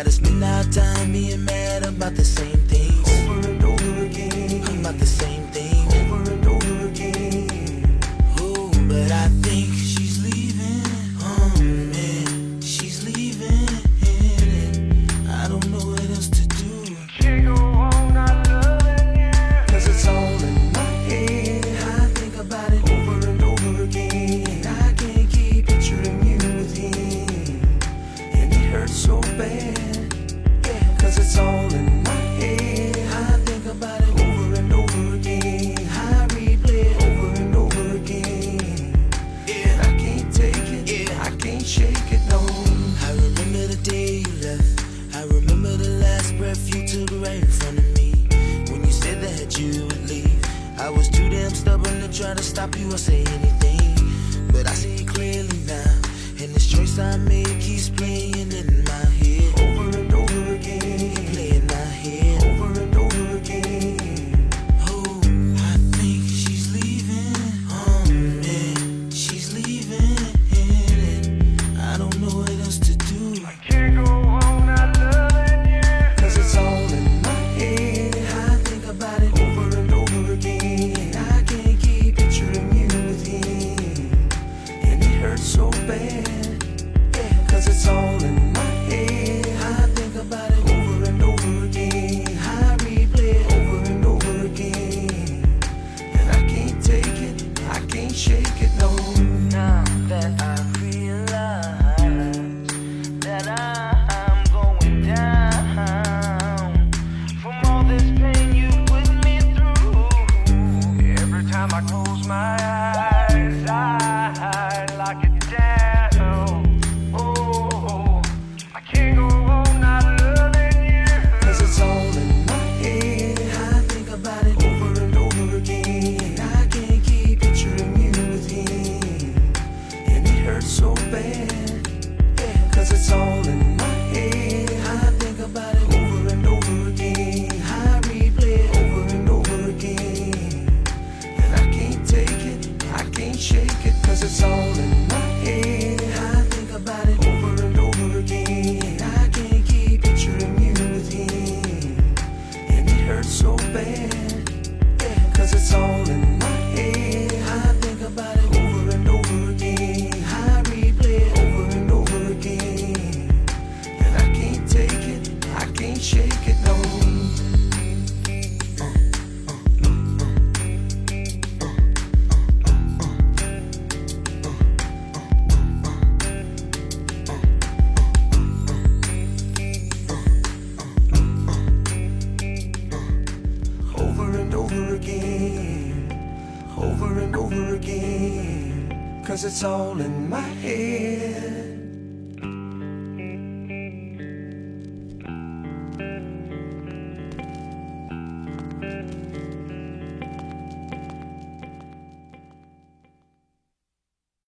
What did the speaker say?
at this midnight time, me and Matt about the same things. Over and over again, I'm about the same thing. Over and over again. Oh, but I think she's leaving. Oh man, she's leaving. And I don't know what else to do. Can't go on not loving you. Cause it's all in my head. I think about it over and over again. And I can't keep picturing you with him. And it hurts so bad.Cause it's all in my head. I think about it over and over again. I replay it over and over again. Yeah, I can't take it. Yeah, I can't shake it, no. I remember the day you left. I remember the last breath you took right in front of me. When you said that you would leave, I was too damn stubborn to try to stop you or say anything. But I see it clearly now, and this choice I made keeps playing in my head. Over and over again, playing my head. Over and over again. Oh, I think she's leaving. Oh man, she's leaving. And I don't know what else to do. I can't go on not loving you. Cause it's all in my head. I think about it over and over again. And I can't keep picturing you with him. And it hurts so bad.It's all in my head. I think about it over and over again. I replay it over and over again. And I can't take it. I can't shake it, no. Now that I realize that I'm going down from all this pain you put me through. Every time I close my eyes, I lock it down.Over and over again, cause it's all in my head.